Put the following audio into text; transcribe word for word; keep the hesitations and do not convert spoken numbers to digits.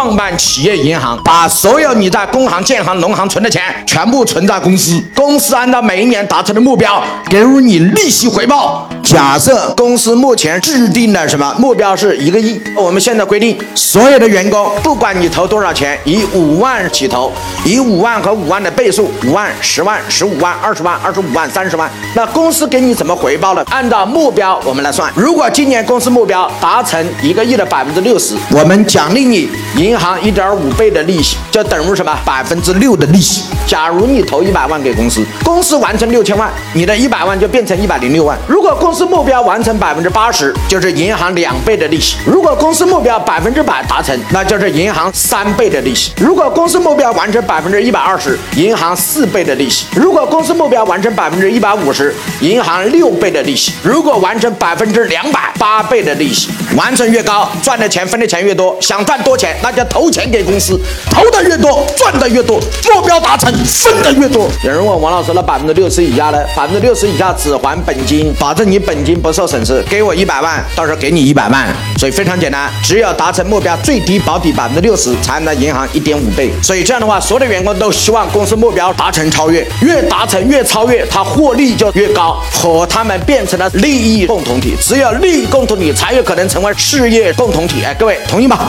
创办企业银行，把所有你在工行、建行、农行存的钱全部存在公司，公司按照每一年达成的目标给予你利息回报。假设公司目前制定的什么目标是一个亿，我们现在规定所有的员工，不管你投多少钱，以五万起投，以五万和五万的倍数，五万、十万、十五万、二十万、二十五万、三十万。那公司给你怎么回报呢？按照目标我们来算，如果今年公司目标达成一个亿的百分之六十，我们奖励你银行一点五倍的利息，就等于什么？百分之六的利息。假如你投一百万给公司，公司完成六千万，你的一百万就变成一百零六万。如果公司目标完成百分之八十，就是银行两倍的利息；如果公司目标百分之百达成，那就是银行三倍的利息；如果公司目标完成百分之一百二十，银行四倍的利息；如果公司目标完成百分之一百五十，银行六倍的利息；如果完成百分之两百，八倍的利息。完成越高，赚的钱分的钱越多。想赚多钱，那就投钱给公司，投的越多，赚的越多，目标达成分的越多。有人问王老师，那百分之六十以下呢？百分之六十以下只还本金，保证你本金不受损失。给我一百万，到时候给你一百万。所以非常简单，只要达成目标，最低保底百分之六十，才能银行一点五倍。所以这样的话，所有的员工都希望公司目标达成超越，越达成越超越，他获利就越高，和他们变成了利益共同体。只有利益共同体，才有可能成为事业共同体。哎，各位同意吗？